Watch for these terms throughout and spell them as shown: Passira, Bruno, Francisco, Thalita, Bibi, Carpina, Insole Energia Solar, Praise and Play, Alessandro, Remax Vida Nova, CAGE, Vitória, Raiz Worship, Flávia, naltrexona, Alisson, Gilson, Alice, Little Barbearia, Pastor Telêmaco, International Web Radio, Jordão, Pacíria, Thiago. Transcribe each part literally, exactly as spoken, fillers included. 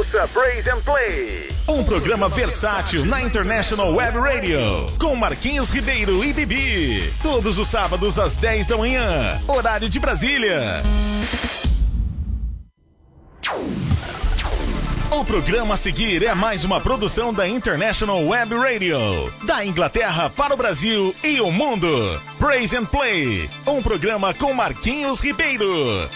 Ouça Praise and Play, um programa versátil na International Web Radio, com Marquinhos Ribeiro e Bibi. Todos os sábados às dez da manhã, horário de Brasília. O programa a seguir é mais uma produção da International Web Radio, da Inglaterra para o Brasil e o mundo. Praise and Play, um programa com Marquinhos Ribeiro.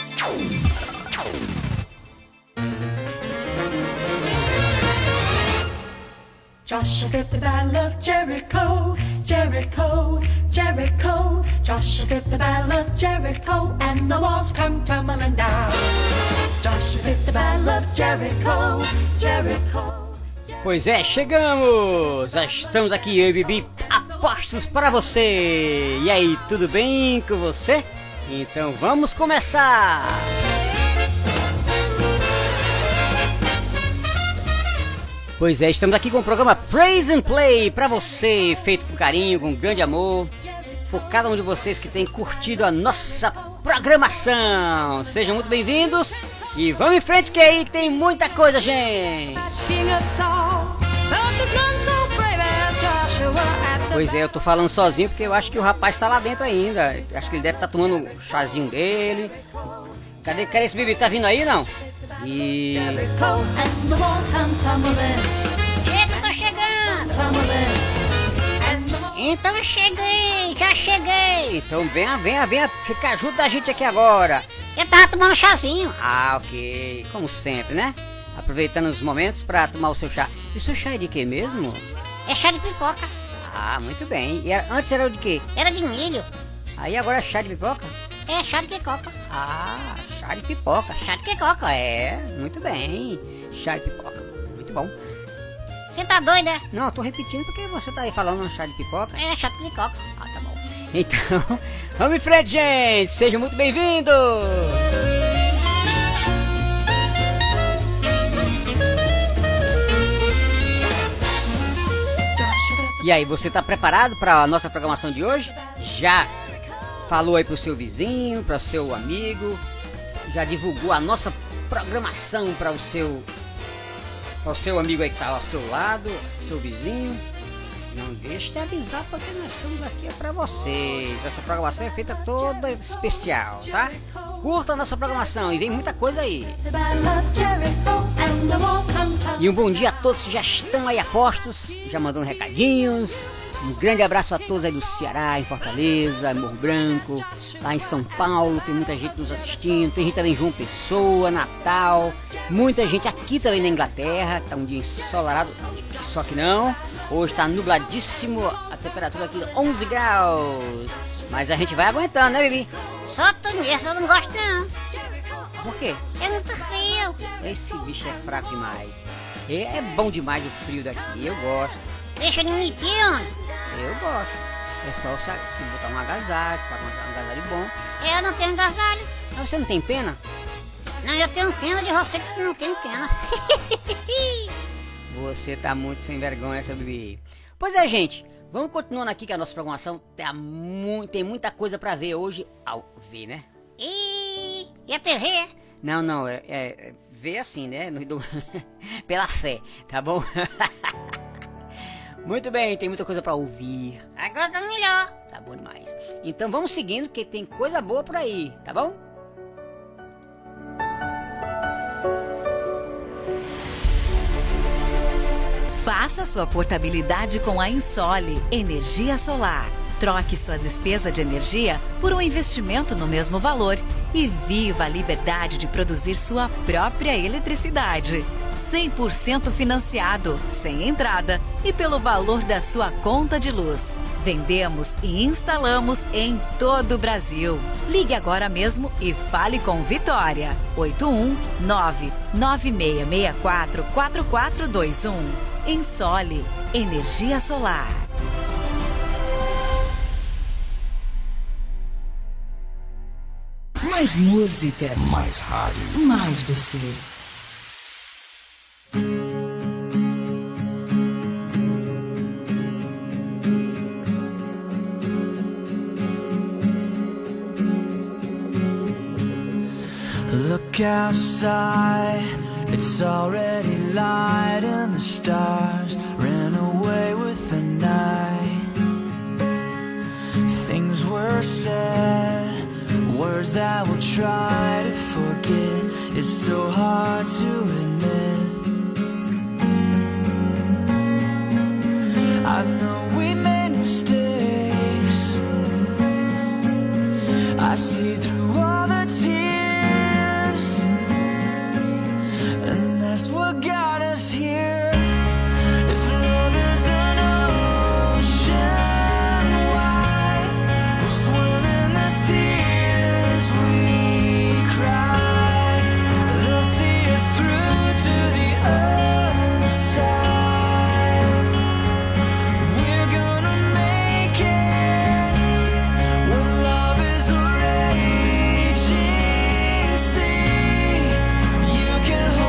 Joshua at the Battle of Jericho, Jericho, Jericho. Joshua at the Battle of Jericho, and the walls come tumbling down. Joshua at the Battle of Jericho, Jericho, Jericho. Pois é, chegamos! Já estamos aqui, eu e Bibi, apostos para você! E aí, tudo bem com você? Então vamos começar! Pois é, estamos aqui com o programa Praise and Play pra você, feito com carinho, com grande amor, por cada um de vocês que tem curtido a nossa programação. Sejam muito bem-vindos e vamos em frente que aí tem muita coisa, gente! Pois é, eu tô falando sozinho porque eu acho que o rapaz tá lá dentro ainda. Acho que ele deve estar tá tomando um chazinho dele. Cadê, cadê esse bebê? Tá vindo aí, não? E... Chega, tô chegando! Então eu cheguei, já cheguei! Então venha, venha, venha, fica junto da gente aqui agora! Eu tava tomando um chazinho! Ah, ok, como sempre, né? Aproveitando os momentos pra tomar o seu chá. E o seu chá é de quê mesmo? É chá de pipoca! Ah, muito bem! E era, antes era o de quê? Era de milho! Aí agora é chá de pipoca? É chá de pipoca! Ah! Chá de pipoca, chá de pipoca, é, muito bem, chá de pipoca, muito bom. Você tá doido, né? Não, eu tô repetindo porque você tá aí falando chá de pipoca. É, chá de pipoca. Ah, tá bom. Então, vamos em frente, gente, sejam muito bem-vindos. E aí, você tá preparado para a nossa programação de hoje? Já falou aí pro seu vizinho, pro seu amigo? Já divulgou a nossa programação para o seu, para o seu amigo aí que está ao seu lado, seu vizinho? Não deixe de avisar, porque nós estamos aqui para vocês. Essa programação é feita toda especial, tá? Curta a nossa programação e vem muita coisa aí. E um bom dia a todos que já estão aí a postos, já mandando recadinhos. Um grande abraço a todos aí do Ceará, em Fortaleza, Morro Branco, lá em São Paulo, tem muita gente nos assistindo, tem gente também em João Pessoa, Natal, muita gente aqui também na Inglaterra, tá um dia ensolarado, só que não, hoje tá nubladíssimo, a temperatura aqui onze graus, mas a gente vai aguentando, né, Bibi? Só tonessa eu não gosto não. Por quê? É muito frio. Esse bicho é fraco demais, é bom demais o frio daqui, eu gosto. Deixa de mentir, homem. Eu gosto. É só se botar um agasalho, para botar um agasalho bom. Eu não tenho agasalho. Mas você não tem pena? Não, eu tenho pena de você que não tem pena. Você tá muito sem vergonha, seu bebê. Pois é, gente. Vamos continuando aqui que a nossa programação tá mu tem muita coisa pra ver hoje. Ao ver, né? E, e a T V? Não, não. É, é ver assim, né? Do... Pela fé, tá bom? Muito bem, tem muita coisa pra ouvir. Agora tá melhor. Tá bom demais. Então vamos seguindo, que tem coisa boa por aí, tá bom? Faça sua portabilidade com a Insole Energia Solar. Troque sua despesa de energia por um investimento no mesmo valor e viva a liberdade de produzir sua própria eletricidade. cem por cento financiado, sem entrada e pelo valor da sua conta de luz. Vendemos e instalamos em todo o Brasil. Ligue agora mesmo e fale com Vitória. oito um nove, nove seis seis quatro, quatro quatro dois um. Insole Energia Solar. Mais música, mais rádio, mais você. Look outside It's already light and the stars ran away with the night. Things were said, words that we'll try to forget. It's so hard to admit. I know we made mistakes. I see through all the tears. What got us here? If love is an ocean wide, we'll swim in the tears we cry. They'll see us through to the other side. We're gonna make it. When love is a raging sea, you can hold.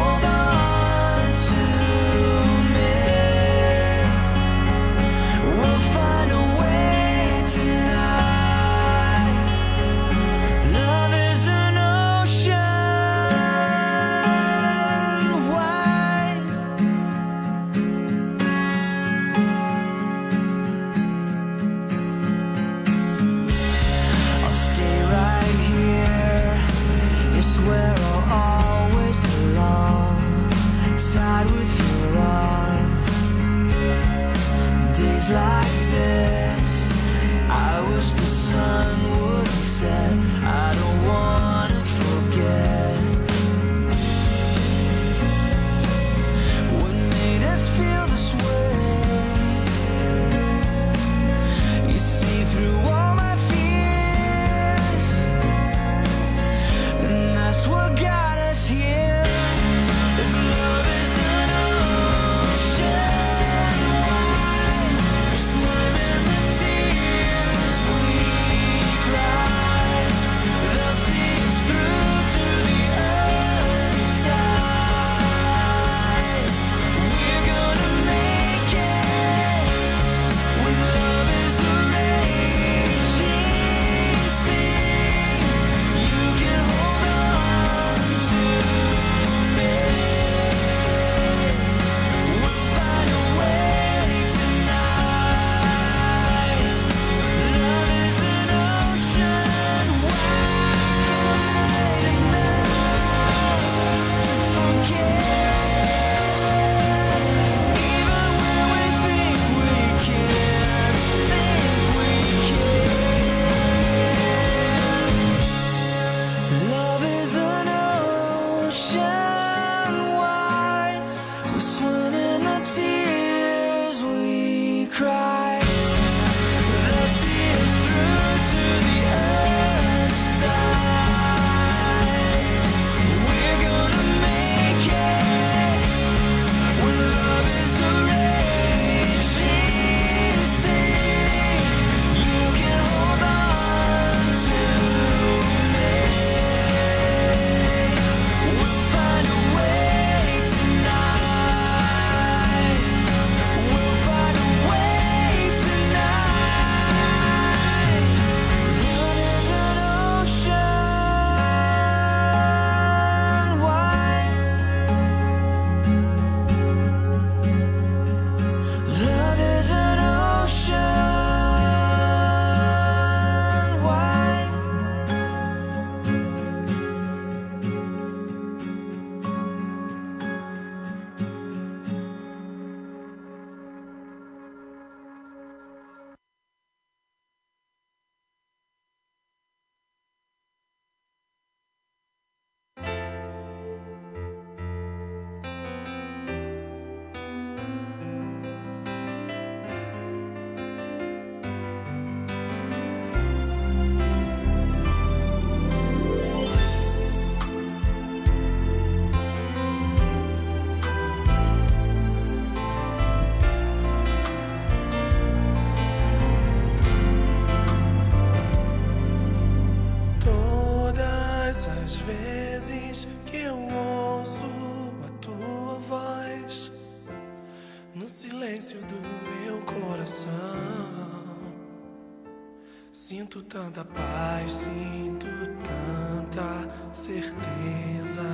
Sinto tanta paz, sinto tanta certeza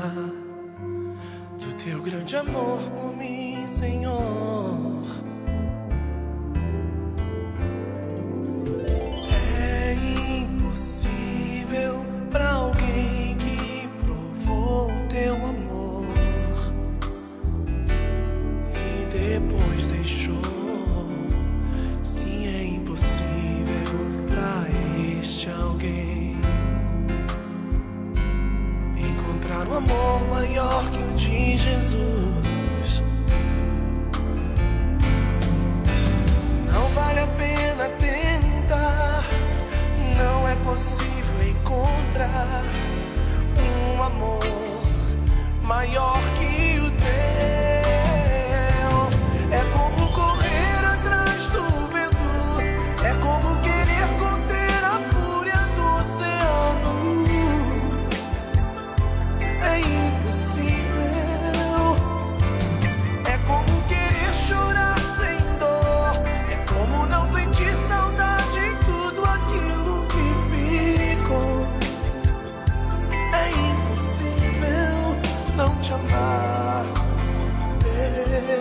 do Teu grande amor por mim, Senhor, é impossível pra alguém que provou teu amor e depois deixou. Sim, é impossível pra este alguém encontrar o amor maior que o de Jesus. Não vale a pena tentar, não é possível encontrar um amor maior que o teu. É como correr atrás do vento, é como querer conter a fúria do oceano. É impossível. Chorar sem dor, é como não sentir saudade em tudo aquilo que ficou. É impossível não te amar, Deus.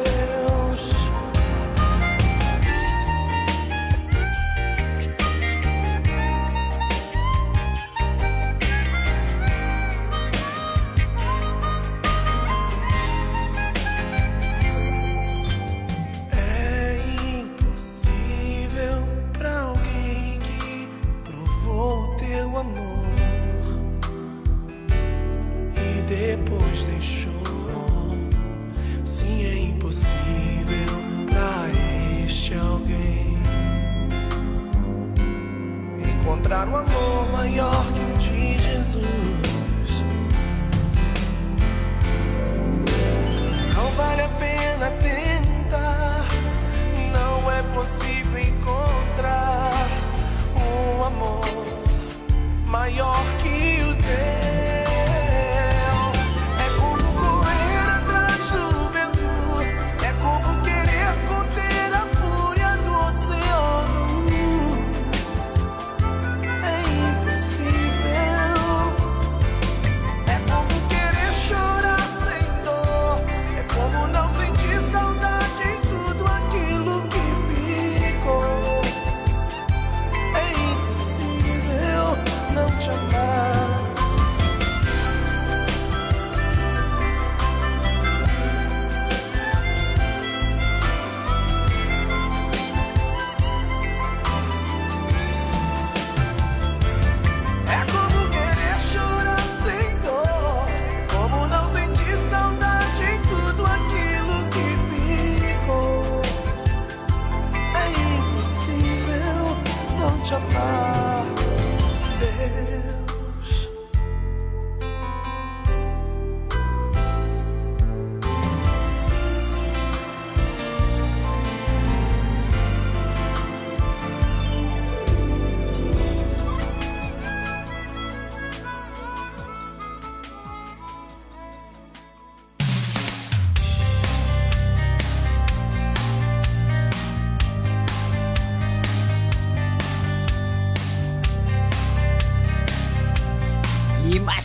Depois deixou. Sim, é impossível pra este alguém encontrar um amor maior que o de Jesus. Não vale a pena tentar, não é possível encontrar um amor maior que o teu.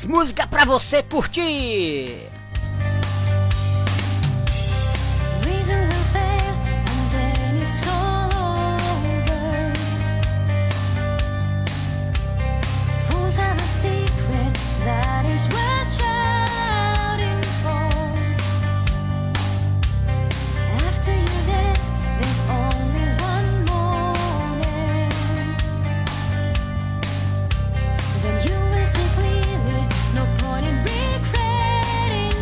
Música pra você curtir. No point in regretting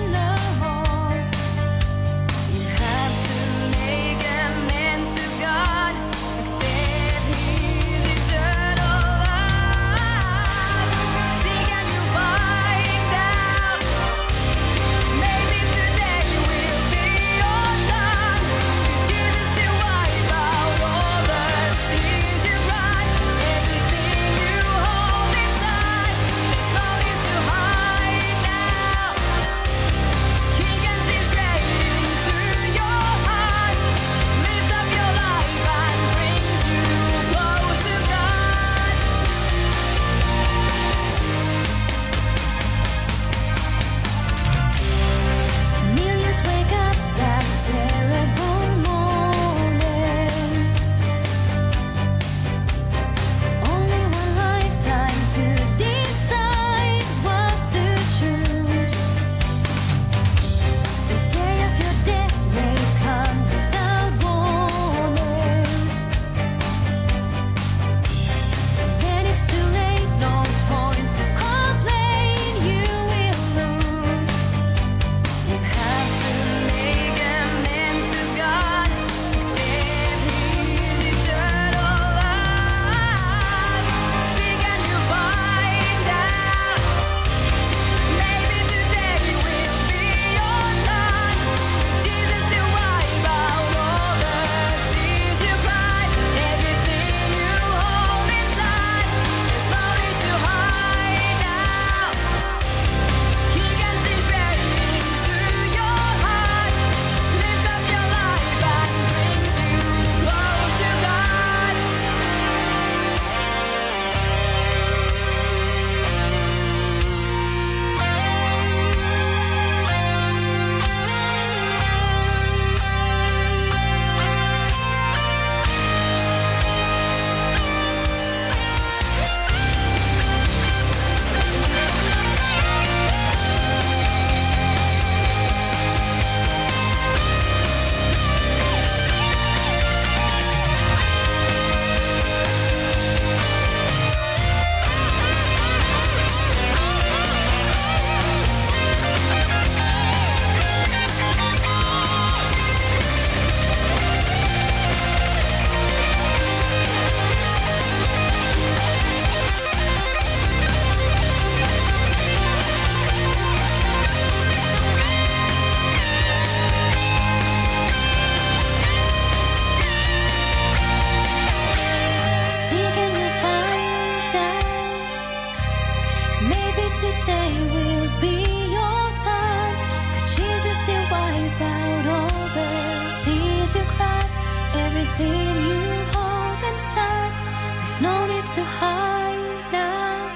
everything you hold inside. There's no need to hide now.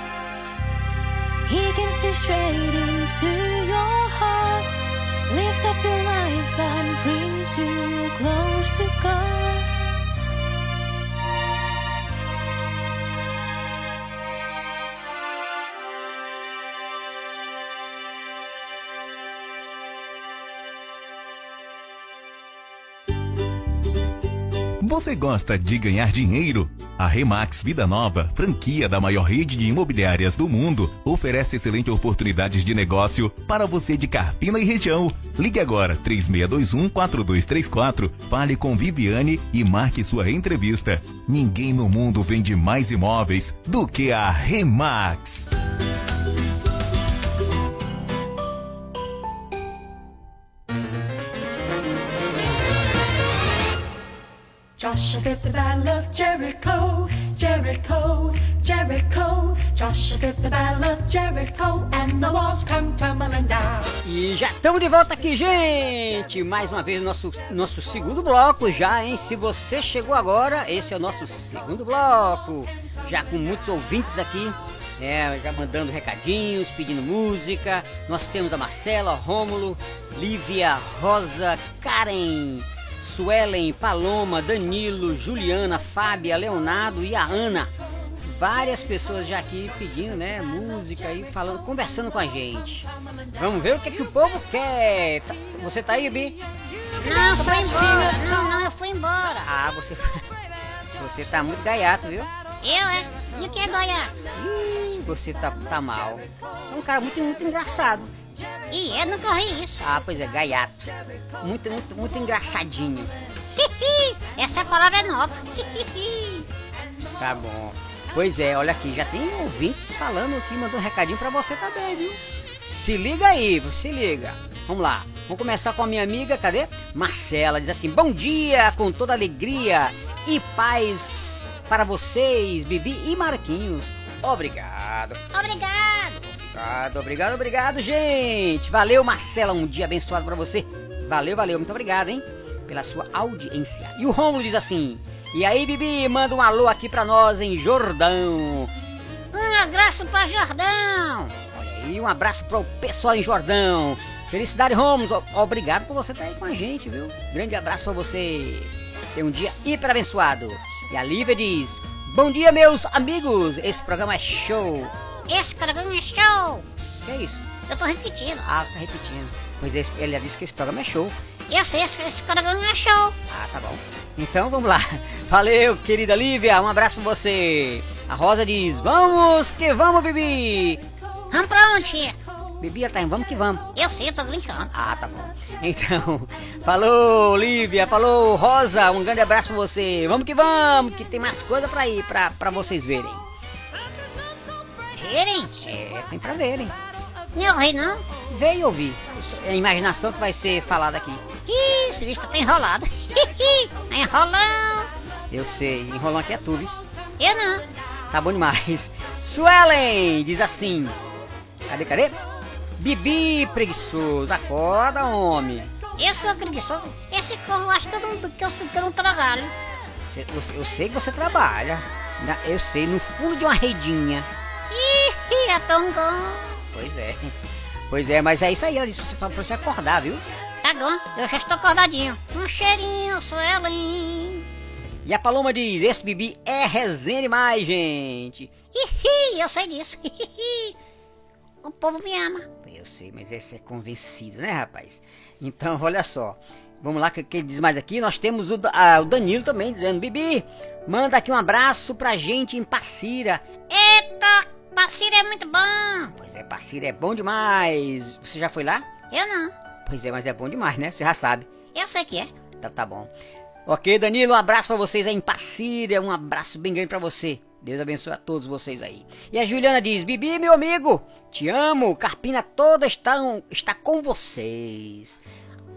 He can see straight into your heart. Lift up your life and brings you close to God. Você gosta de ganhar dinheiro? A Remax Vida Nova, franquia da maior rede de imobiliárias do mundo, oferece excelentes oportunidades de negócio para você de Carpina e região. Ligue agora três seis dois um, quatro dois três quatro, fale com Viviane e marque sua entrevista. Ninguém no mundo vende mais imóveis do que a Remax. Joshua did the battle of Jericho, Jericho, Jericho. Joshua did the battle of Jericho and the walls come tumbling down. E já estamos de volta aqui, gente! Mais uma vez nosso, nosso segundo bloco já, hein? Se você chegou agora, esse é o nosso segundo bloco. Já com muitos ouvintes aqui, é, já mandando recadinhos, pedindo música. Nós temos a Marcela, Rômulo, Lívia, Rosa, Karen, Suelen, Paloma, Danilo, Juliana, Fábia, Leonardo e a Ana. Várias pessoas já aqui pedindo, né, música e falando, conversando com a gente. Vamos ver o que, é que o povo quer. Você tá aí, Bi? Não, eu fui embora. Não, não, eu fui embora. Ah, você, você tá muito gaiato, viu? Eu, é? E o que é gaiato? Hum, você tá, tá mal. É um cara muito, muito engraçado. E eu nunca ri isso. Ah, pois é, gaiato. Muito, muito, muito engraçadinho. Essa palavra é nova. Tá bom. Pois é, olha aqui, já tem ouvintes falando aqui, mandou um recadinho pra você também, viu? Se liga aí, se liga. Vamos lá, vamos começar com a minha amiga, cadê? Marcela, diz assim: bom dia, com toda alegria e paz para vocês, Bibi e Marquinhos. Obrigado. Obrigado. Obrigado, obrigado, obrigado, gente. Valeu, Marcela, um dia abençoado pra você. Valeu, valeu, muito obrigado, hein, pela sua audiência. E o Romulo diz assim: e aí, Bibi, manda um alô aqui pra nós em Jordão. Um abraço pra Jordão. Olha aí, um abraço pro pessoal em Jordão. Felicidade, Romulo, obrigado por você estar aí com a gente, viu? Grande abraço pra você. Tem um dia hiper abençoado. E a Lívia diz: bom dia, meus amigos, esse programa é show. Esse programa é show! Que é isso? Eu tô repetindo. Ah, você tá repetindo. Pois esse, ele já disse que esse programa é show. Eu sei, esse, esse programa é show. Ah, tá bom. Então vamos lá. Valeu, querida Lívia. Um abraço pra você. A Rosa diz: vamos que vamos, Bibi. Vamos pra onde, tia? Bibi, ela tá indo. Vamos que vamos. Eu sei, eu tô brincando. Ah, tá bom. Então, falou, Lívia. Falou, Rosa. Um grande abraço pra você. Vamos que vamos, que tem mais coisa pra ir, pra, pra vocês verem. Verem? É, tem pra verem. Não ouvi, não? Veio ouvir. É a imaginação que vai ser falada aqui. Ih, esse bicho tá enrolado. Enrolão. Eu sei, enrolão aqui é tu, viu? Eu não. Tá bom demais. Suelen diz assim: cadê, cadê? Bibi, preguiçoso, acorda, homem. Eu sou preguiçoso? Esse corvo, acho que eu não, que eu, que eu não trabalho. Eu, eu, eu sei que você trabalha. Eu sei, no fundo de uma redinha. Ih, é tão bom. Pois é, pois é, mas é isso aí, ela disse pra você acordar, viu? Tá bom, eu já estou acordadinho. Um cheirinho, Suelen. E a Paloma diz: esse Bibi é resenha demais, gente. Ih, eu sei disso. O povo me ama. Eu sei, mas esse é convencido, né, rapaz? Então, olha só. Vamos lá, o que, que ele diz mais aqui? Nós temos o, a, o Danilo também dizendo: Bibi, manda aqui um abraço pra gente em Passira. Eita, Pacíria é muito bom. Pois é, Pacíria é bom demais. Você já foi lá? Eu não. Pois é, mas é bom demais, né? Você já sabe. Eu sei que é. Tá, tá bom. Ok, Danilo, um abraço pra vocês aí em Pacíria. Um abraço bem grande pra você. Deus abençoe a todos vocês aí. E a Juliana diz: Bibi, meu amigo, te amo. Carpina toda está, está com vocês.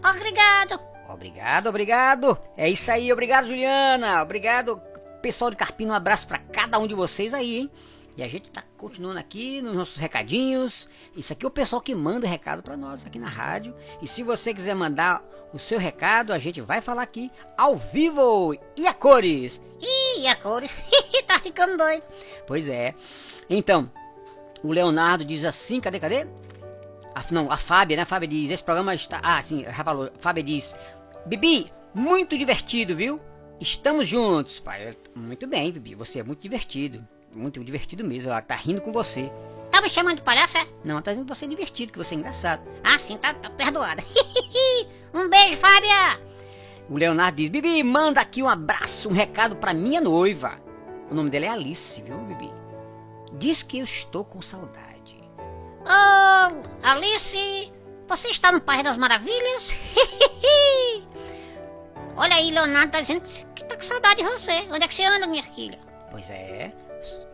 Obrigado. Obrigado, obrigado. É isso aí, obrigado, Juliana. Obrigado, pessoal de Carpina. Um abraço pra cada um de vocês aí, hein? E a gente tá continuando aqui nos nossos recadinhos. Isso aqui é o pessoal que manda recado para nós aqui na rádio. E se você quiser mandar o seu recado, a gente vai falar aqui ao vivo e a cores. E a cores. Tá ficando doido. Pois é. Então, o Leonardo diz assim, cadê, cadê? A, não, a Fábia, né? A Fábia diz, esse programa está... Ah, sim, já falou. A Fábia diz, Bibi, muito divertido, viu? Estamos juntos, pai. Muito bem, Bibi, você é muito divertido. Muito divertido mesmo, ela tá rindo com você. Tá me chamando de palhaço, é? Não, tá dizendo que você é divertido, que você é engraçado. Ah, sim, tá, tá perdoada. Um beijo, Fábia! O Leonardo diz, Bibi, manda aqui um abraço, um recado pra minha noiva. O nome dela é Alice, viu, Bibi? Diz que eu estou com saudade. Oh, Alice, você está no País das Maravilhas? Olha aí, Leonardo tá dizendo que tá com saudade de você. Onde é que você anda, minha filha? Pois é...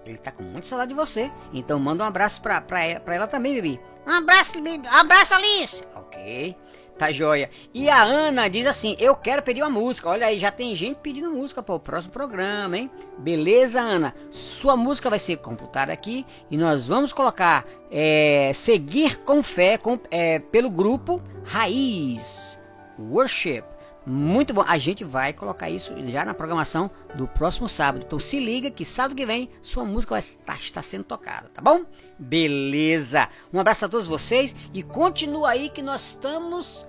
Ele tá com muito saudade de você. Então manda um abraço pra, pra, ela, pra ela também, Bibi. Um abraço, Bibi. Abraço, Alice. Ok. Tá joia. E a Ana diz assim, eu quero pedir uma música. Olha aí, já tem gente pedindo música para o próximo programa, hein? Beleza, Ana? Sua música vai ser computada aqui. E nós vamos colocar é, Seguir com Fé com, é, pelo grupo Raiz Worship. Muito bom, a gente vai colocar isso já na programação do próximo sábado. Então se liga que sábado que vem sua música vai estar, está sendo tocada, tá bom? Beleza, um abraço a todos vocês e continua aí que nós estamos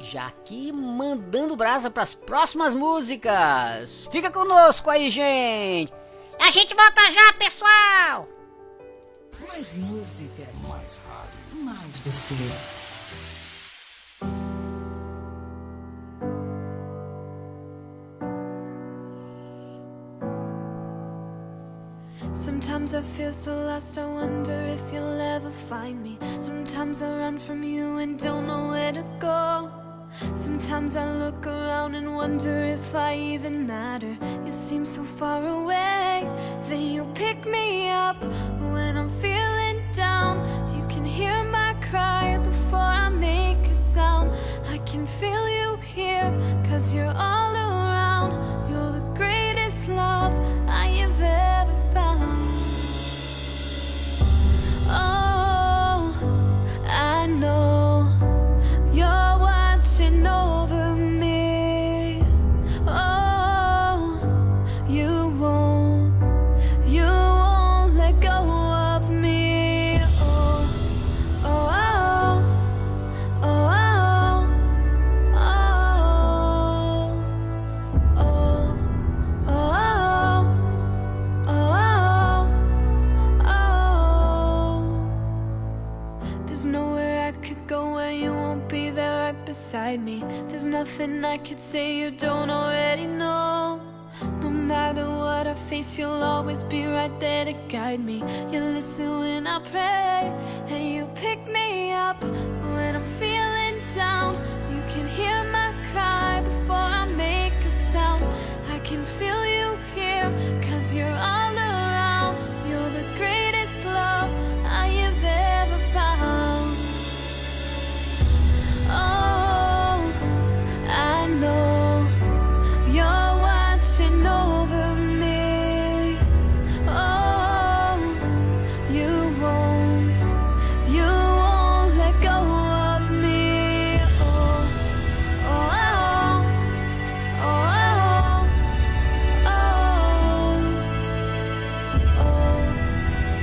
já aqui mandando brasa para as próximas músicas. Fica conosco aí, gente. A gente volta já, pessoal. Mais música, mais rádio, mais você. Sometimes I feel so lost, I wonder if you'll ever find me. Sometimes I run from you and don't know where to go. Sometimes I look around and wonder if I even matter. You seem so far away, then you pick me up when I'm feeling down. You can hear my cry before I make a sound. I can feel you here, cause you're all around. You're the greatest love I have ever found. Oh, I know you're watching over me. Oh, you won't, you won't let go of me. Oh, oh, oh, oh, oh, oh, oh, oh, oh. Go where you won't be there right beside me. There's nothing I could say you don't already know. No matter what I face, you'll always be right there to guide me. You listen when I pray, and you pick me up when I'm feeling down. You can hear my cry before I make a sound. I can feel you here, cause you're all around. You're the greatest love I have ever found. Oh, I know you're watching over me. Oh, you won't, you won't let go of me. Oh, oh, oh, oh, oh,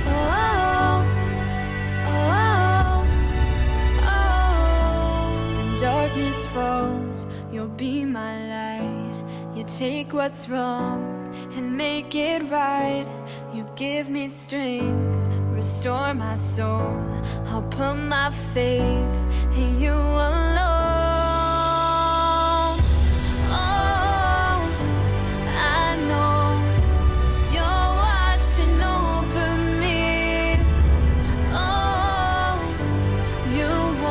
oh, oh, oh, oh, darkness falls, you'll be my light. You take what's wrong and make it right. You give me strength, restore my soul. I'll put my faith in you alone. Oh, I know you're watching over me. Oh, you won't. Oh,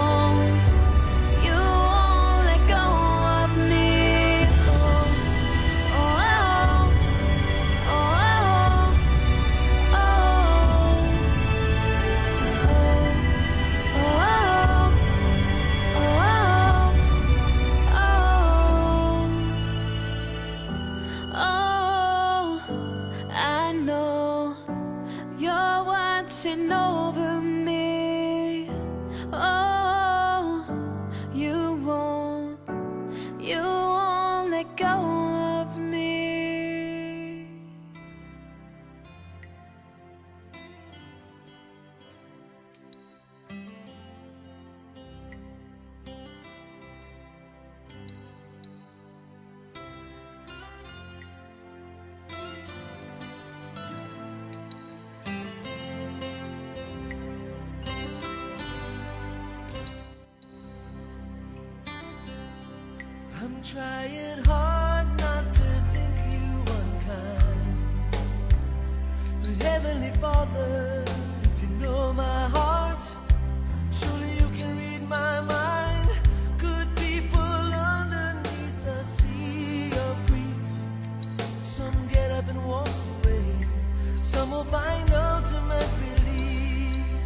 I'm trying hard not to think you unkind, but Heavenly Father, if you know my heart, surely you can read my mind. Good people underneath the sea of grief, some get up and walk away, some will find ultimate relief.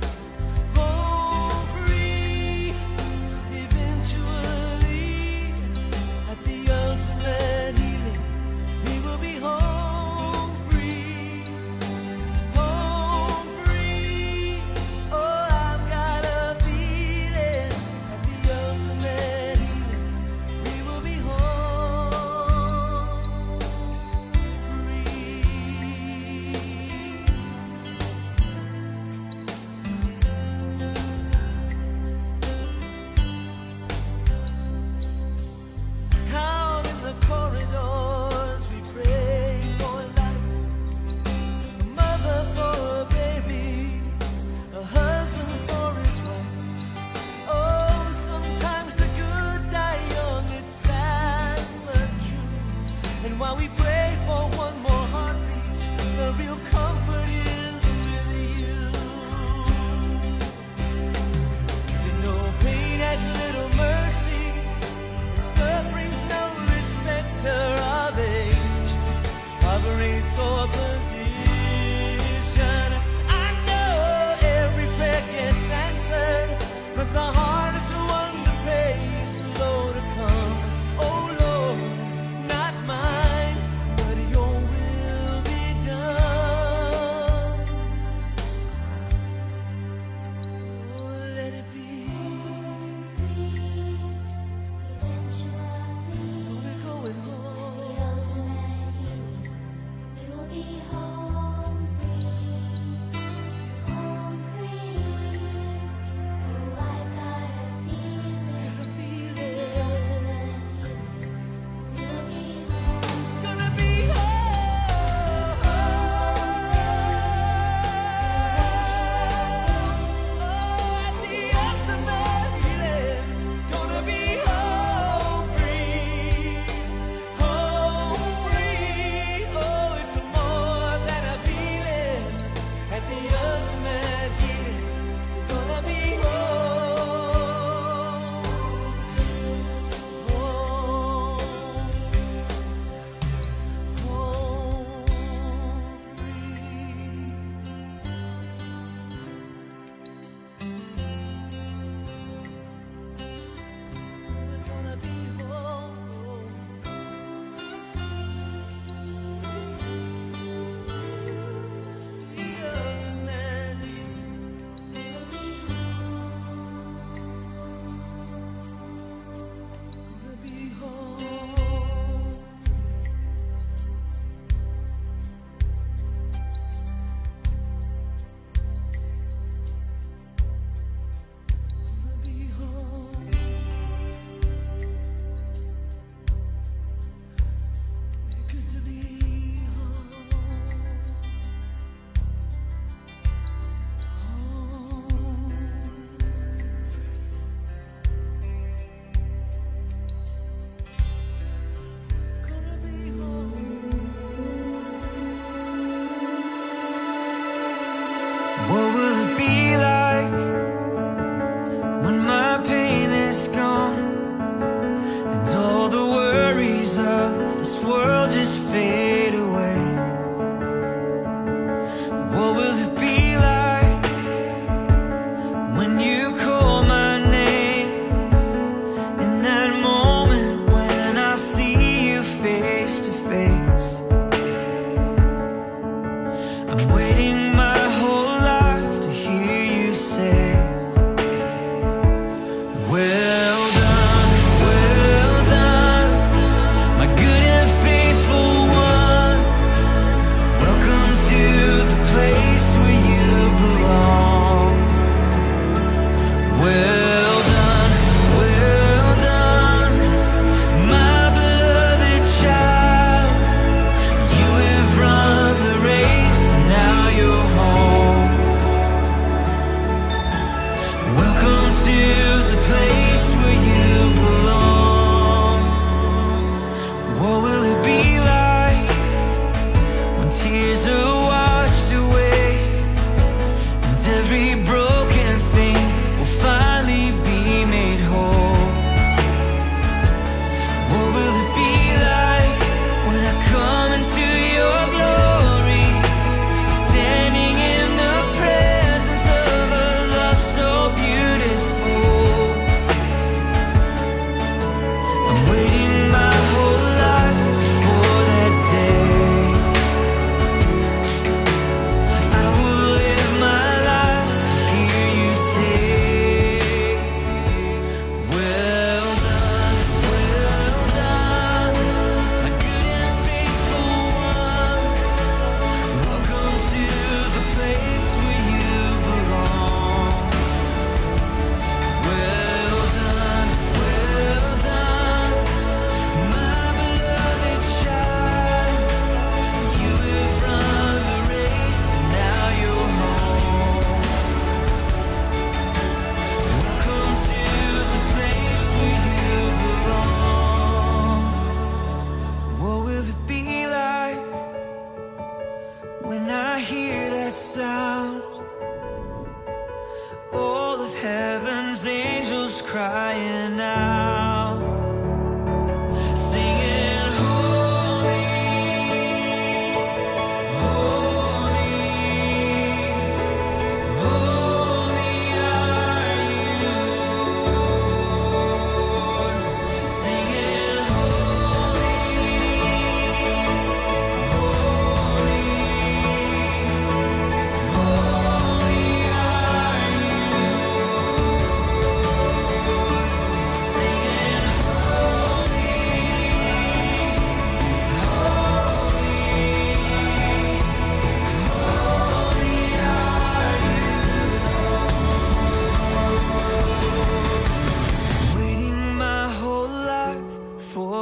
Oh, free eventually. Ultimate healing, we will be home free, home free. Oh.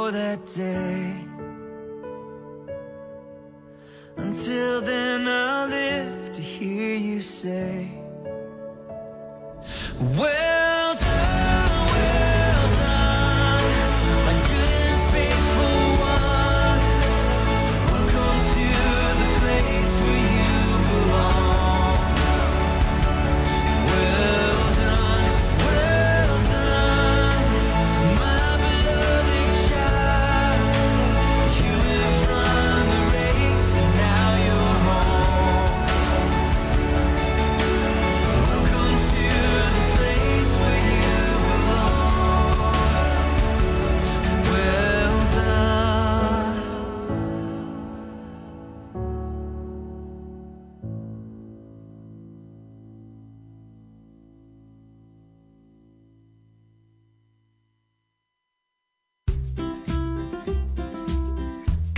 for that day. Until then I'll live to hear you say, well done.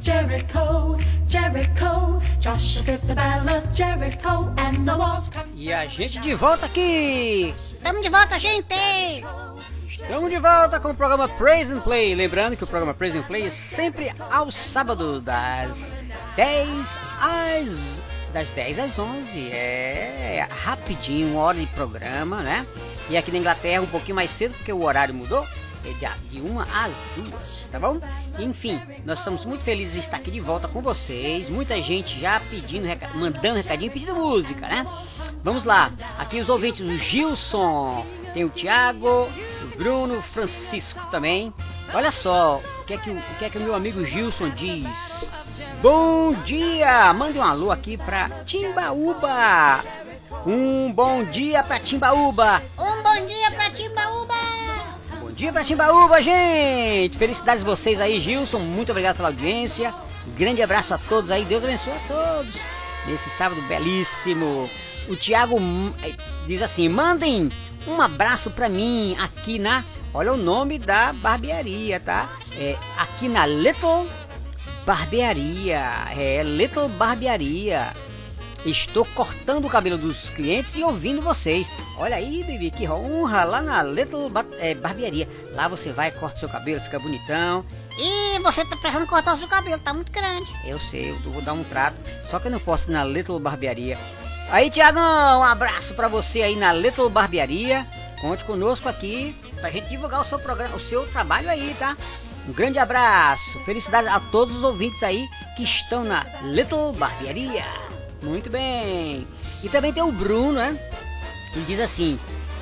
Jericho, Jericho. Joshua fit the battle of Jericho and the walls come. E a gente de volta aqui! Estamos de volta, gente! Estamos de volta com o programa Praise and Play. Lembrando que o programa Praise and Play é sempre aos sábados, das dez às onze. É rapidinho, uma hora de programa, né? E aqui na Inglaterra um pouquinho mais cedo, porque o horário mudou. De uma às duas, tá bom? Enfim, nós estamos muito felizes de estar aqui de volta com vocês. Muita gente já pedindo, mandando recadinho, pedindo música, né? Vamos lá, aqui os ouvintes, o Gilson, tem o Thiago, o Bruno, o Francisco também. Olha só, o que é que o, o que é que o meu amigo Gilson diz? Bom dia! Mande um alô aqui pra Timbaúba! Um bom dia pra Timbaúba! Um bom dia pra Timbaúba! Bom dia pra Timbaúba, gente! Felicidades vocês aí, Gilson. Muito obrigado pela audiência. Grande abraço a todos aí. Deus abençoe a todos nesse sábado belíssimo. O Thiago diz assim: mandem um abraço pra mim aqui na... Olha o nome da barbearia, tá? É, aqui na Little Barbearia. É, Little Barbearia. Estou cortando o cabelo dos clientes e ouvindo vocês. Olha aí, Bibi, que honra, lá na Little Bar é, Barbearia. Lá você vai, corta o seu cabelo, fica bonitão. E você tá precisando cortar o seu cabelo, tá muito grande. Eu sei, eu vou dar um trato, só que eu não posso ir na Little Barbearia. Aí, Thiagão, um abraço pra você aí na Little Barbearia. Conte conosco aqui pra gente divulgar o seu programa, o seu trabalho aí, tá? Um grande abraço, felicidades a todos os ouvintes aí que estão na Little Barbearia. Muito bem. E também tem o Bruno, né? Ele diz assim: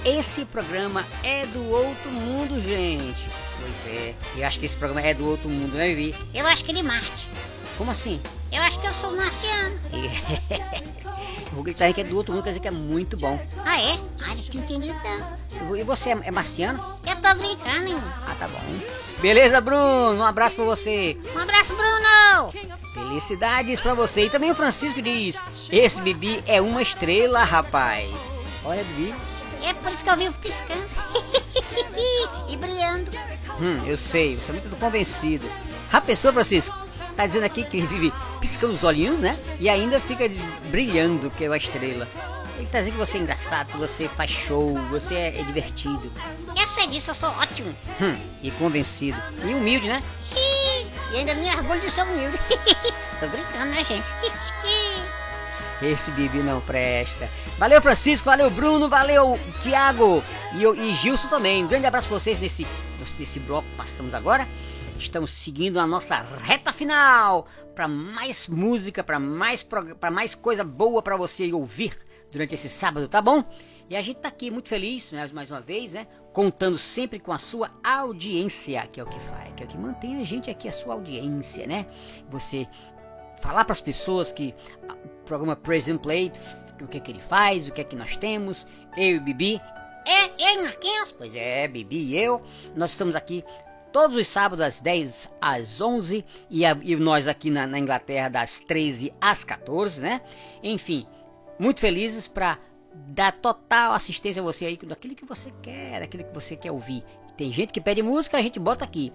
esse programa é do outro mundo, gente. Pois é. Eu acho que esse programa é do outro mundo, né, Vivi? Eu acho que é de Marte. Como assim? Eu acho que eu sou marciano. Vou gritar aí que é do outro mundo, quer dizer que é muito bom. Ah, é? Ah, não tinha entendido não. E você é marciano? Eu tô brincando, hein? Ah, tá bom. Beleza, Bruno? Um abraço pra você. Um abraço, Bruno! Felicidades pra você. E também o Francisco diz: esse Bibi é uma estrela, rapaz. Olha, Bibi. É por isso que eu vivo piscando. E brilhando. Hum, eu sei. Você é muito convencido. Já pensou, Francisco? Tá dizendo aqui que vive piscando os olhinhos, né? E ainda fica brilhando, que é uma estrela. Ele tá dizendo que você é engraçado, que você faz show, você é, é divertido. Eu sei disso, eu sou ótimo. Hum, e convencido. E humilde, né? E ainda me orgulho de ser humilde. Tô brincando, né, gente? Esse Bibi não presta. Valeu, Francisco, valeu, Bruno, valeu, Thiago e, e Gilson também. Um grande abraço pra vocês nesse, nesse bloco que passamos agora. Estamos seguindo a nossa reta final para mais música, para mais, para mais coisa boa para você ouvir durante esse sábado, tá bom? E a gente tá aqui muito feliz, né, mais uma vez, né? Contando sempre com a sua audiência, que é o que faz, que é o que mantém a gente aqui, a sua audiência, né? Você falar para as pessoas que o programa Praise and Play, o que é que ele faz, o que é que nós temos, eu e Bibi. É, e aí, Marquinhos? Pois é, Bibi e eu. Nós estamos aqui Todos os sábados às dez às onze e, a, e nós aqui na, na Inglaterra das treze às quatorze, né? Enfim, muito felizes para dar total assistência a você aí, daquilo que você quer, daquilo que você quer ouvir. Tem gente que pede música, a gente bota aqui.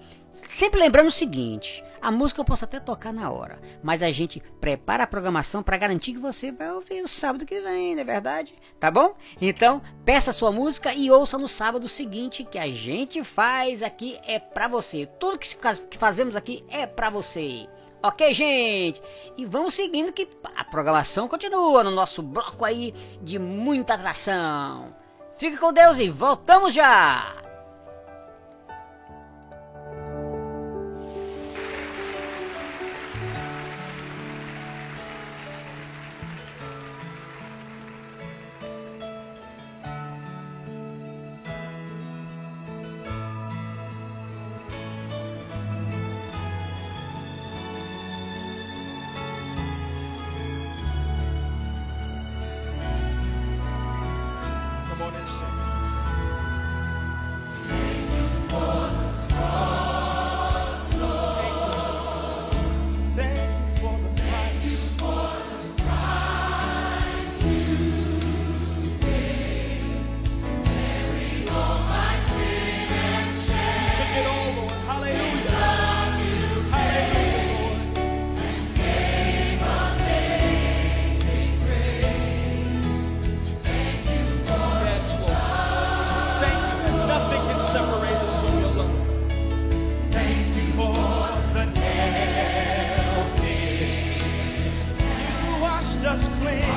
Sempre lembrando o seguinte, a música eu posso até tocar na hora, mas a gente prepara a programação para garantir que você vai ouvir o sábado que vem, não é verdade? Tá bom? Então, peça a sua música e ouça no sábado seguinte, que a gente faz aqui é para você. Tudo que fazemos aqui é para você. Ok, gente? E vamos seguindo que a programação continua no nosso bloco aí de muita atração. Fique com Deus e voltamos já! Lift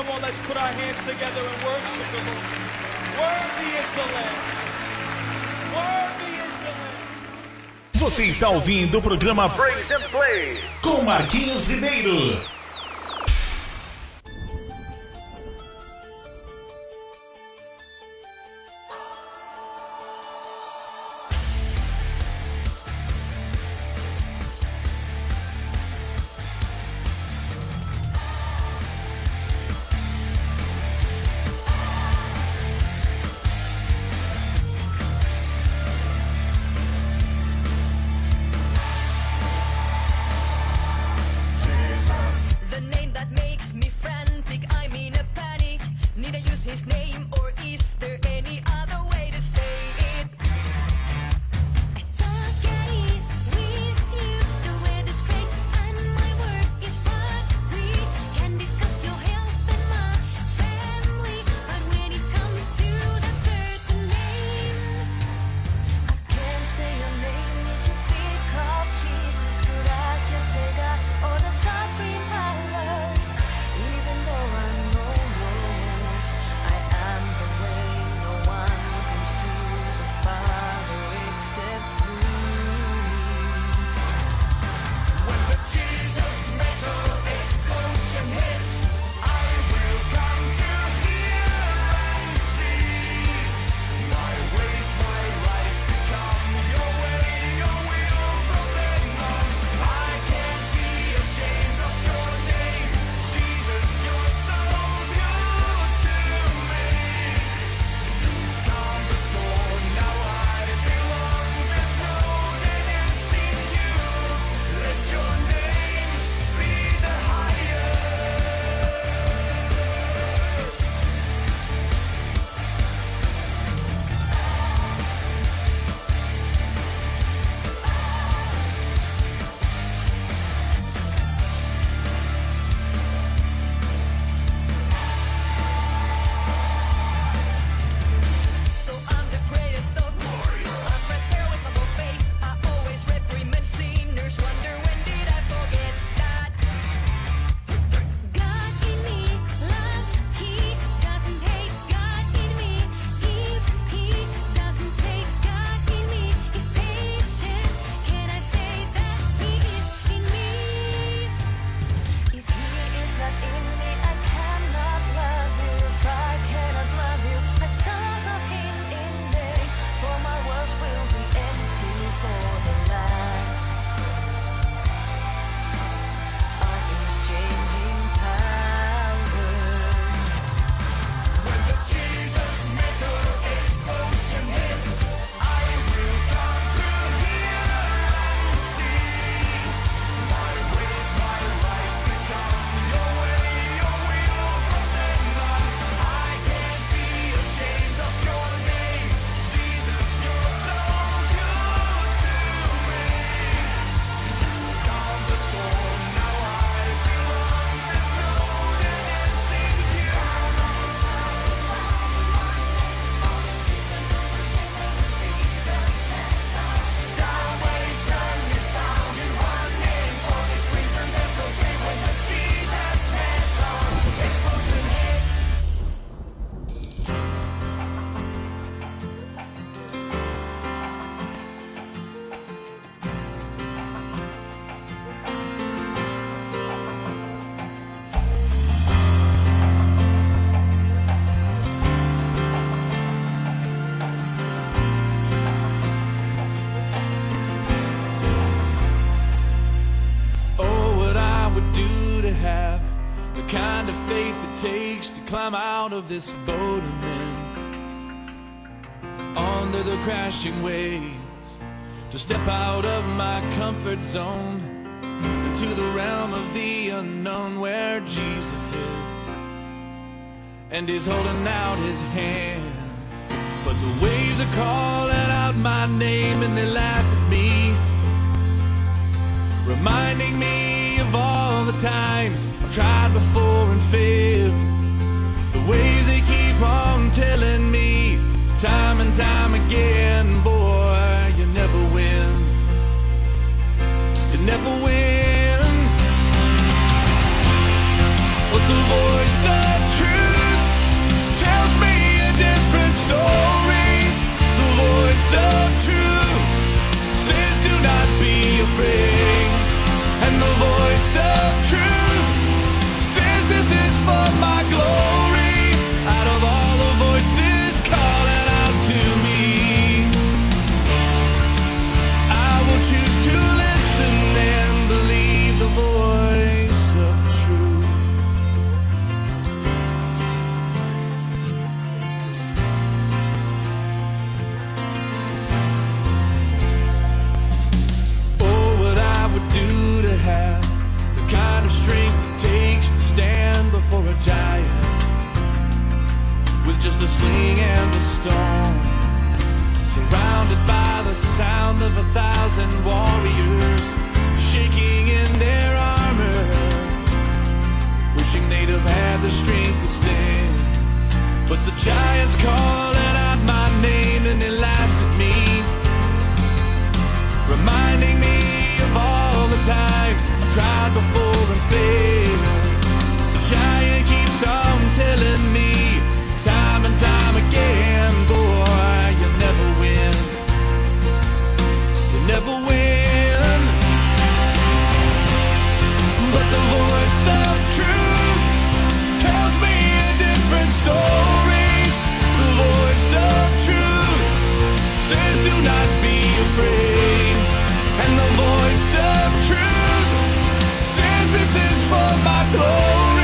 Come on, let's put our hands together and worship the Lord. Worthy is the Lamb. Worthy is the Lamb. Você está ouvindo o programa Praise and Play com Marquinhos Ribeiro. Climb out of this boat and then onto the crashing waves, to step out of my comfort zone into the realm of the unknown where Jesus is, and he's holding out his hand. But the waves are calling out my name and they laugh at me, reminding me of all the times I've tried before and failed. Waves they keep on telling me time and time again, boy, you never win, you never win. But the voice of sing in the storm, surrounded by the sound of a thousand warriors, shaking in their armor, wishing they'd have had the strength to stand. But the giant's calling out my name and he laughs at me, reminding me of all the times I tried before and failed. The giant keeps on telling me time and time again, boy, you'll never win, you'll never win. But the voice of truth tells me a different story. The voice of truth says do not be afraid. And the voice of truth says this is for my glory.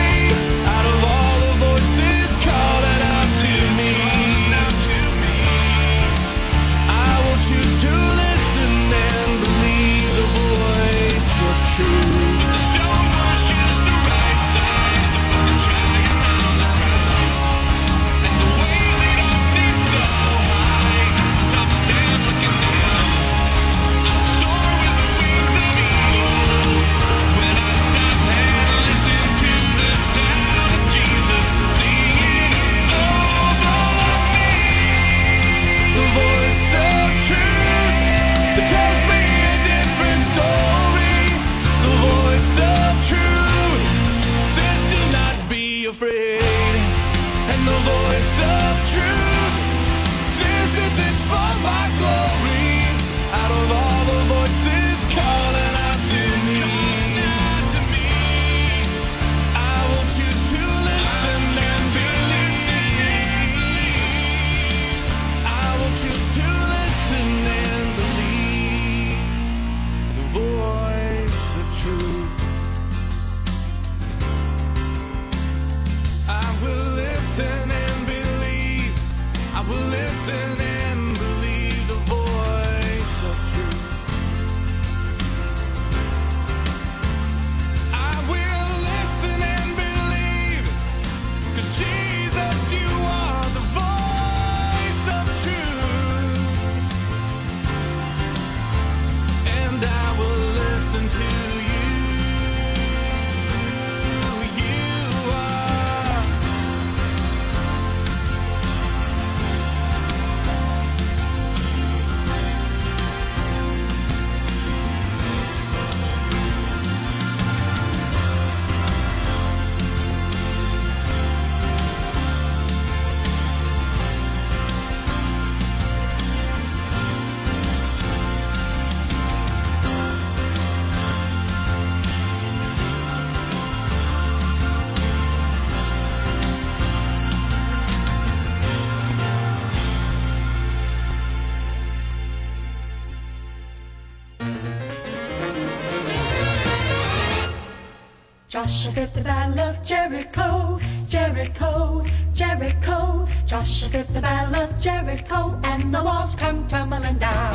Joshua at the Battle of Jericho, Jericho, Jericho. Joshua at the Battle of Jericho and the walls come tumbling down.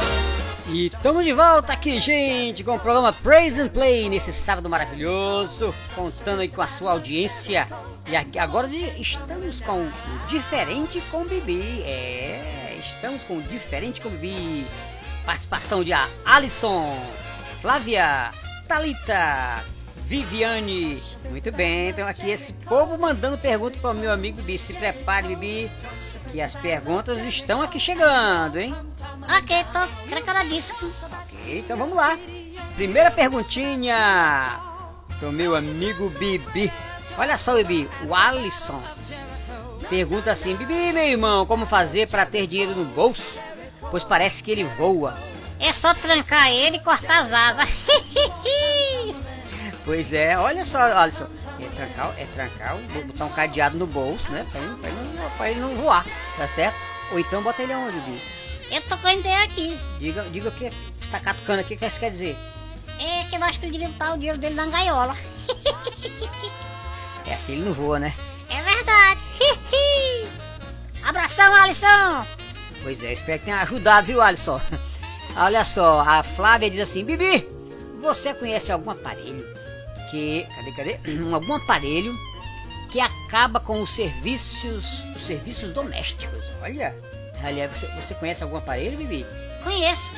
E estamos de volta aqui, gente, com o programa Praise and Play nesse sábado maravilhoso, contando aí com a sua audiência. E aqui, agora estamos com o Diferente com Bibi. É, estamos com o Diferente com Bibi. Participação de Alisson, Flávia, Thalita, Viviane, muito bem, então aqui esse povo mandando perguntas para o meu amigo Bibi. Se prepare, Bibi, que as perguntas estão aqui chegando, hein? Ok, tô precaradíssimo. Ok, então vamos lá. Primeira perguntinha pro meu amigo Bibi. Olha só, Bibi, o Alisson pergunta assim: Bibi, meu irmão, como fazer para ter dinheiro no bolso? Pois parece que ele voa. É só trancar ele e cortar as asas. Pois é, olha só, Alisson, é trancar, é trancar, botar um cadeado no bolso, né, pra ele, pra, ele não, pra ele não voar, tá certo? Ou então bota ele aonde, Bibi? Eu tô com a ideia aqui. Diga, diga o que você tá catucando aqui, o que isso quer dizer? É que eu acho que ele devia botar o dinheiro dele na gaiola. É assim ele não voa, né? É verdade. Abração, Alisson! Pois é, espero que tenha ajudado, viu, Alisson? Olha só, a Flávia diz assim: Bibi, você conhece algum aparelho? Que, cadê, cadê? Algum aparelho que acaba com os serviços, os serviços domésticos. Olha, aliás, você, você conhece algum aparelho, Bibi? Conheço.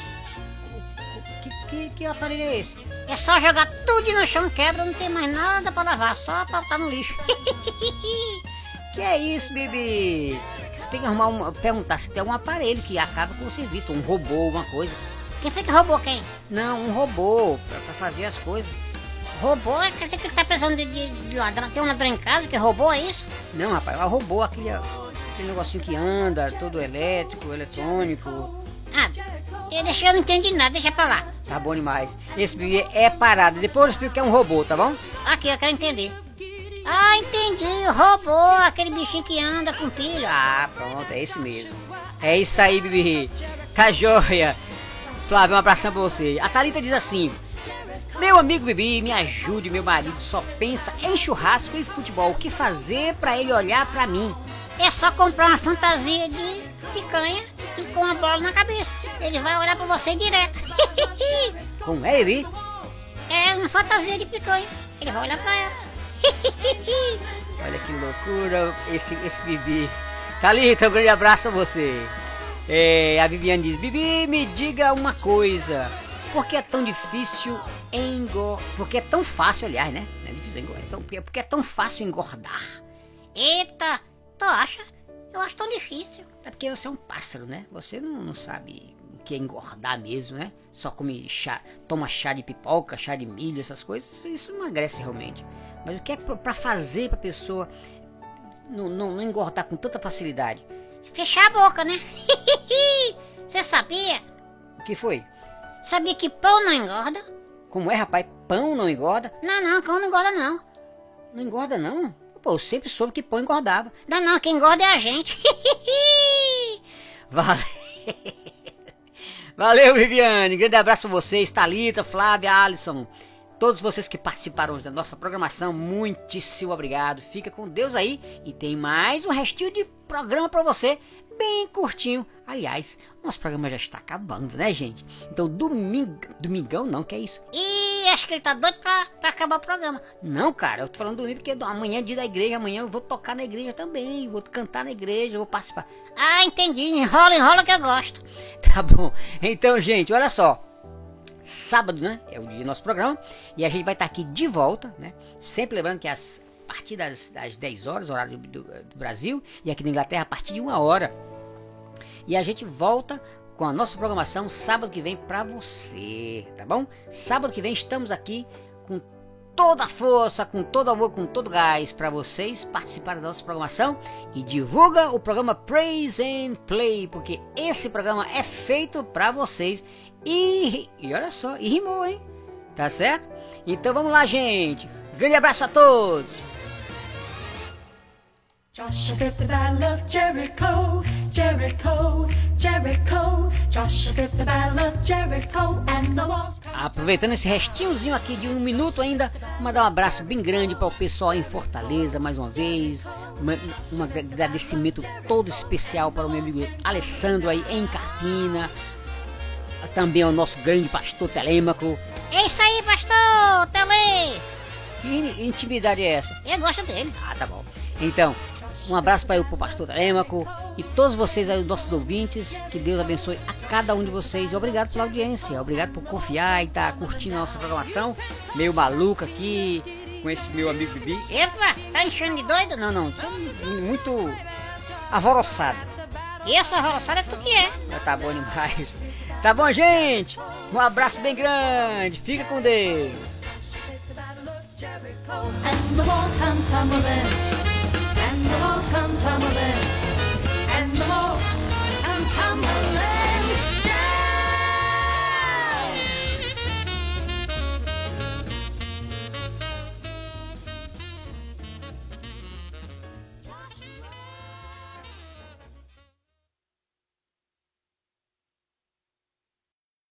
Que, que, que aparelho é esse? É só jogar tudo no chão, quebra, não tem mais nada para lavar, só para botar no lixo. Que é isso, Bibi? Você tem que arrumar uma, perguntar se tem algum aparelho que acaba com o serviço, um robô, alguma coisa. Quem foi que roubou quem? Não, um robô, para fazer as coisas. Robô? Quer dizer que ele tá precisando de, de, de ladrão? Tem um ladrão em casa que roubou, é isso? Não, rapaz, ela roubou aquele, aquele negocinho que anda, todo elétrico, eletrônico. Ah, eu, deixei, eu não entendi nada, deixa pra lá. Tá bom demais. Esse bebê é parado, depois eu explico que é um robô, tá bom? Aqui, eu quero entender. Ah, entendi, robô, aquele bichinho que anda com pilha. Ah, pronto, é esse mesmo. É isso aí, Bibi. Tá joia. Flávia, um abração pra você. A Thalita diz assim: meu amigo Bibi, me ajude, meu marido só pensa em churrasco e futebol. O que fazer pra ele olhar pra mim? É só comprar uma fantasia de picanha e com a bola na cabeça. Ele vai olhar pra você direto. Como é, Bibi? É uma fantasia de picanha. Ele vai olhar pra ela. Olha que loucura esse, esse Bibi. Thalita, um grande abraço a você. É, a Viviane diz: Bibi, me diga uma coisa. Por que é tão difícil engordar? Porque é tão fácil, aliás, né? Não é difícil engordar. Então, porque é tão fácil engordar. Eita, tu acha? Eu acho tão difícil. É porque você é um pássaro, né? Você não, não sabe o que é engordar mesmo, né? Só come chá, toma chá de pipoca, chá de milho, essas coisas. Isso não emagrece realmente. Mas o que é pra fazer pra pessoa não, não, não engordar com tanta facilidade? Fechar a boca, né? Você sabia? O que foi? Sabia que pão não engorda? Como é, rapaz? Pão não engorda? Não, não, pão não engorda, não. Não engorda, não? Pô, eu sempre soube que pão engordava. Não, não, quem engorda é a gente. Valeu. Valeu, Viviane. Grande abraço a vocês, Thalita, Flávia, Alisson. Todos vocês que participaram da nossa programação, muitíssimo obrigado. Fica com Deus aí e tem mais um restinho de programa pra você. Bem curtinho. Aliás, nosso programa já está acabando, né, gente? Então, domingo, domingão não, que é isso? Ih, acho que ele tá doido pra, pra acabar o programa. Não, cara, eu tô falando domingo porque amanhã é dia da igreja, amanhã eu vou tocar na igreja também, vou cantar na igreja, vou participar. Ah, entendi, enrola, enrola que eu gosto. Tá bom. Então, gente, olha só. Sábado, né, é o dia do nosso programa e a gente vai estar aqui de volta, né? Sempre lembrando que as... a partir das, das dez horas, horário do, do Brasil, e aqui na Inglaterra a partir de uma hora. E a gente volta com a nossa programação sábado que vem pra você, tá bom? Sábado que vem estamos aqui com toda a força, com todo amor, com todo gás pra vocês participarem da nossa programação. E divulga o programa Praise and Play, porque esse programa é feito pra vocês. E, e olha só, e rimou, hein? Tá certo? Então vamos lá, gente. Grande abraço a todos! Joshua the battle of Jericho, Jericho, Jericho. Joshua the battle of Jericho and the walls. Aproveitando esse restinhozinho aqui de um minuto ainda, mandar um abraço bem grande para o pessoal em Fortaleza mais uma vez. Um agradecimento todo especial para o meu amigo Alessandro aí em Carpina. Também ao nosso grande pastor Telêmaco. É isso aí, pastor Telê! Que intimidade é essa? Eu gosto dele. Ah, tá bom. Então, um abraço para o pastor Telêmaco e todos vocês aí, os nossos ouvintes. Que Deus abençoe a cada um de vocês. Obrigado pela audiência, obrigado por confiar e estar tá curtindo a nossa programação. Meio maluca aqui, com esse meu amigo Bibi. Epa, tá enchendo de doido? Não, não, tô muito alvoroçado. E essa alvoroçada é tu que é. Já tá bom demais. Tá bom, gente? Um abraço bem grande, fica com Deus. And the walls come tumbling, and the walls come tumbling, and the walls